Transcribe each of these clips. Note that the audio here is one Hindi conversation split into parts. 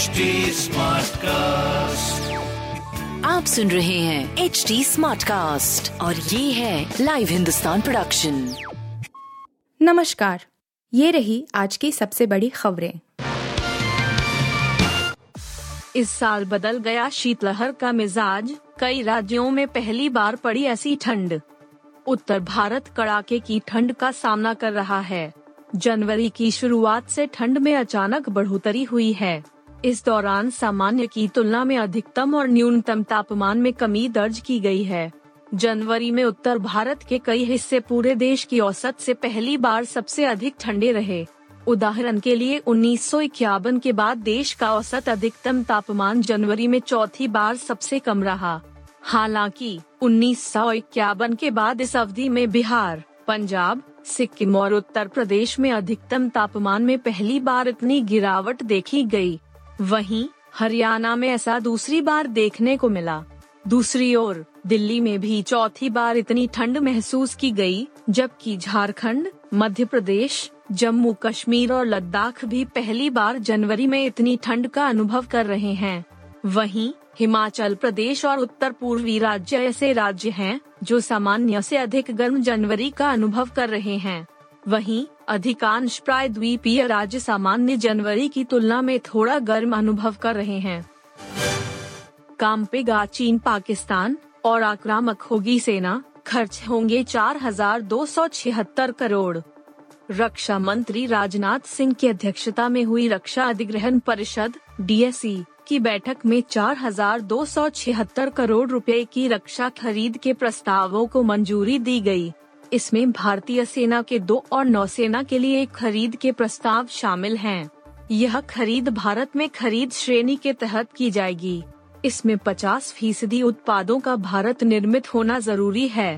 HD Smartcast। आप सुन रहे हैं HD Smartcast और ये है लाइव हिंदुस्तान प्रोडक्शन। नमस्कार, ये रही आज की सबसे बड़ी खबरें। इस साल बदल गया शीतलहर का मिजाज, कई राज्यों में पहली बार पड़ी ऐसी ठंड। उत्तर भारत कड़ाके की ठंड का सामना कर रहा है। जनवरी की शुरुआत से ठंड में अचानक बढ़ोतरी हुई है। इस दौरान सामान्य की तुलना में अधिकतम और न्यूनतम तापमान में कमी दर्ज की गई है। जनवरी में उत्तर भारत के कई हिस्से पूरे देश की औसत से पहली बार सबसे अधिक ठंडे रहे। उदाहरण के लिए 1951 के बाद देश का औसत अधिकतम तापमान जनवरी में चौथी बार सबसे कम रहा। हालांकि 1951 के बाद इस अवधि में बिहार, पंजाब, सिक्किम और उत्तर प्रदेश में अधिकतम तापमान में पहली बार इतनी गिरावट देखी गई। वहीं हरियाणा में ऐसा दूसरी बार देखने को मिला। दूसरी ओर दिल्ली में भी चौथी बार इतनी ठंड महसूस की गई, जबकि झारखंड, मध्य प्रदेश, जम्मू कश्मीर और लद्दाख भी पहली बार जनवरी में इतनी ठंड का अनुभव कर रहे हैं। वहीं हिमाचल प्रदेश और उत्तर पूर्वी राज्य ऐसे राज्य हैं जो सामान्य से अधिक गर्म जनवरी का अनुभव कर रहे हैं। वहीं अधिकांश प्रायद्वीपीय राज्य सामान्य जनवरी की तुलना में थोड़ा गर्म अनुभव कर रहे हैं। काम पे गा चीन पाकिस्तान और आक्रामक होगी सेना, खर्च होंगे 4276 करोड़। रक्षा मंत्री राजनाथ सिंह की अध्यक्षता में हुई रक्षा अधिग्रहण परिषद (DSE) की बैठक में 4276 करोड़ रुपए की रक्षा खरीद के प्रस्तावों को मंजूरी दी गई। इसमें भारतीय सेना के 2 और नौसेना के लिए 1 खरीद के प्रस्ताव शामिल हैं। यह खरीद भारत में खरीद श्रेणी के तहत की जाएगी। इसमें 50% उत्पादों का भारत निर्मित होना जरूरी है।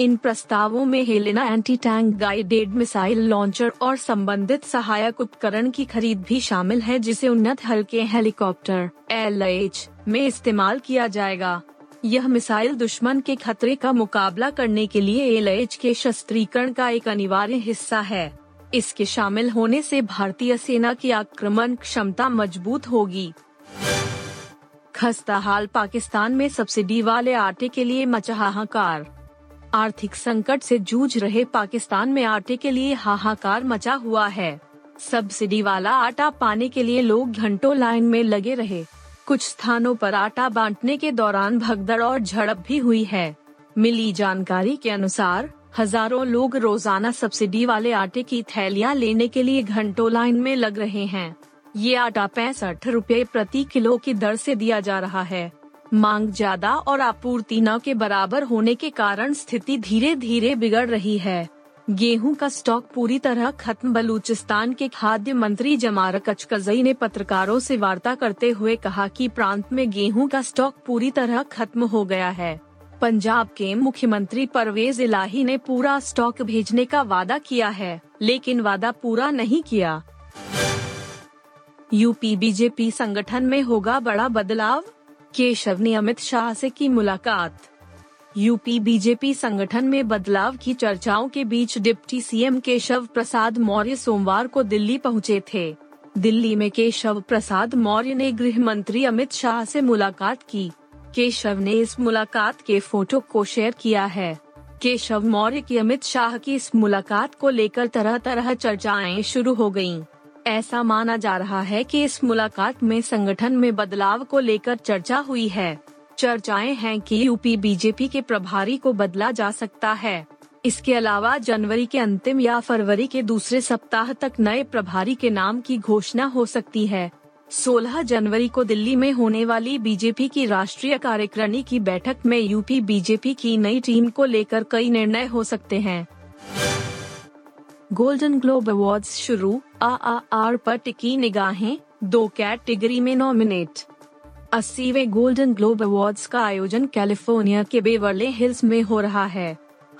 इन प्रस्तावों में Helina anti tank guided missile launcher और संबंधित सहायक उपकरण की खरीद भी शामिल है, जिसे उन्नत हल्के हेलीकॉप्टर (LH) में इस्तेमाल किया जाएगा। यह मिसाइल दुश्मन के खतरे का मुकाबला करने के लिए LH के शस्त्रीकरण का एक अनिवार्य हिस्सा है। इसके शामिल होने से भारतीय सेना की आक्रमण क्षमता मजबूत होगी। खस्ता हाल पाकिस्तान में सब्सिडी वाले आटे के लिए मचा हाहाकार। आर्थिक संकट से जूझ रहे पाकिस्तान में आटे के लिए हाहाकार मचा हुआ है। सब्सिडी वाला आटा पाने के लिए लोग घंटों लाइन में लगे रहे। कुछ स्थानों पर आटा बांटने के दौरान भगदड़ और झड़प भी हुई है। मिली जानकारी के अनुसार हजारों लोग रोजाना सब्सिडी वाले आटे की थैलियां लेने के लिए घंटों लाइन में लग रहे हैं। ये आटा 65 रुपये प्रति किलो की दर से दिया जा रहा है। मांग ज्यादा और आपूर्ति न के बराबर होने के कारण स्थिति धीरे धीरे बिगड़ रही है। गेहूं का स्टॉक पूरी तरह खत्म। बलूचिस्तान के खाद्य मंत्री जमारक कचकजई ने पत्रकारों से वार्ता करते हुए कहा कि प्रांत में गेहूं का स्टॉक पूरी तरह खत्म हो गया है। पंजाब के मुख्यमंत्री परवेज इलाही ने पूरा स्टॉक भेजने का वादा किया है, लेकिन वादा पूरा नहीं किया। यूपी बीजेपी संगठन में होगा बड़ा बदलाव, केशव ने अमित शाह से की मुलाकात। यूपी बीजेपी संगठन में बदलाव की चर्चाओं के बीच डिप्टी सीएम केशव प्रसाद मौर्य सोमवार को दिल्ली पहुंचे थे। दिल्ली में केशव प्रसाद मौर्य ने गृह मंत्री अमित शाह से मुलाकात की। केशव ने इस मुलाकात के फोटो को शेयर किया है। केशव मौर्य की अमित शाह की इस मुलाकात को लेकर तरह तरह चर्चाएं शुरू हो गयी। ऐसा माना जा रहा है कि इस मुलाकात में संगठन में बदलाव को लेकर चर्चा हुई है। चर्चाएं हैं कि यूपी बीजेपी के प्रभारी को बदला जा सकता है। इसके अलावा जनवरी के अंतिम या फरवरी के दूसरे सप्ताह तक नए प्रभारी के नाम की घोषणा हो सकती है। 16 जनवरी को दिल्ली में होने वाली बीजेपी की राष्ट्रीय कार्यकारिणी की बैठक में यूपी बीजेपी की नई टीम को लेकर कई निर्णय हो सकते हैं। गोल्डन ग्लोब अवार्ड्स शुरू, RRR पर टिकी निगाहें, 2 कैटेगरी में नॉमिनेट। 80वें गोल्डन ग्लोब अवार्ड्स का आयोजन कैलिफोर्निया के बेवर्ले हिल्स में हो रहा है।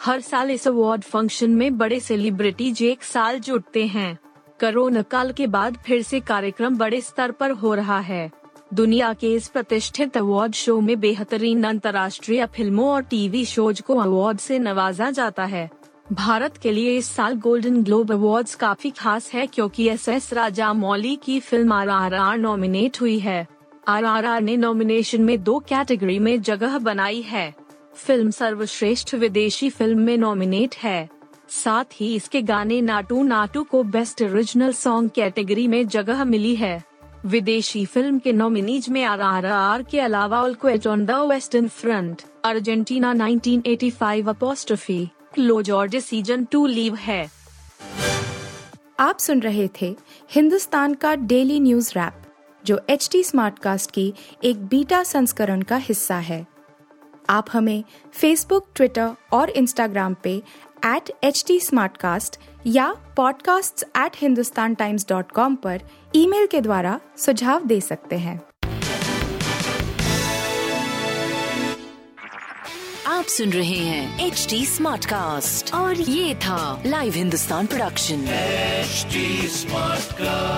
हर साल इस अवार्ड फंक्शन में बड़े सेलिब्रिटीज एक साल जुटते हैं। कोरोना काल के बाद फिर से कार्यक्रम बड़े स्तर पर हो रहा है। दुनिया के इस प्रतिष्ठित अवार्ड शो में बेहतरीन अंतर्राष्ट्रीय फिल्मों और टीवी शोज को अवार्ड से नवाजा जाता है। भारत के लिए इस साल गोल्डन ग्लोब अवार्ड्स काफी खास है क्योंकि एसएस राजामौली की फिल्म आरआरआर नॉमिनेट हुई है। आरआरआर ने नॉमिनेशन में 2 कैटेगरी में जगह बनाई है। फिल्म सर्वश्रेष्ठ विदेशी फिल्म में नॉमिनेट है, साथ ही इसके गाने नाटू नाटू को बेस्ट ओरिजिनल सॉन्ग कैटेगरी में जगह मिली है। विदेशी फिल्म के नॉमिनीज में आरआरआर के अलावा all quiet on the western front, Argentina 1985 apostrophe, close और सीजन 2 लीव है। आप सुन रहे थे हिंदुस्तान का डेली न्यूज रैप, जो HD स्मार्टकास्ट की एक बीटा संस्करण का हिस्सा है। आप हमें फेसबुक, ट्विटर और इंस्टाग्राम पे @HT Smartcast या podcasts@hindustantimes.com पर ईमेल के द्वारा सुझाव दे सकते हैं। आप सुन रहे हैं HD Smartcast और ये था live Hindustan production. HD Smartcast।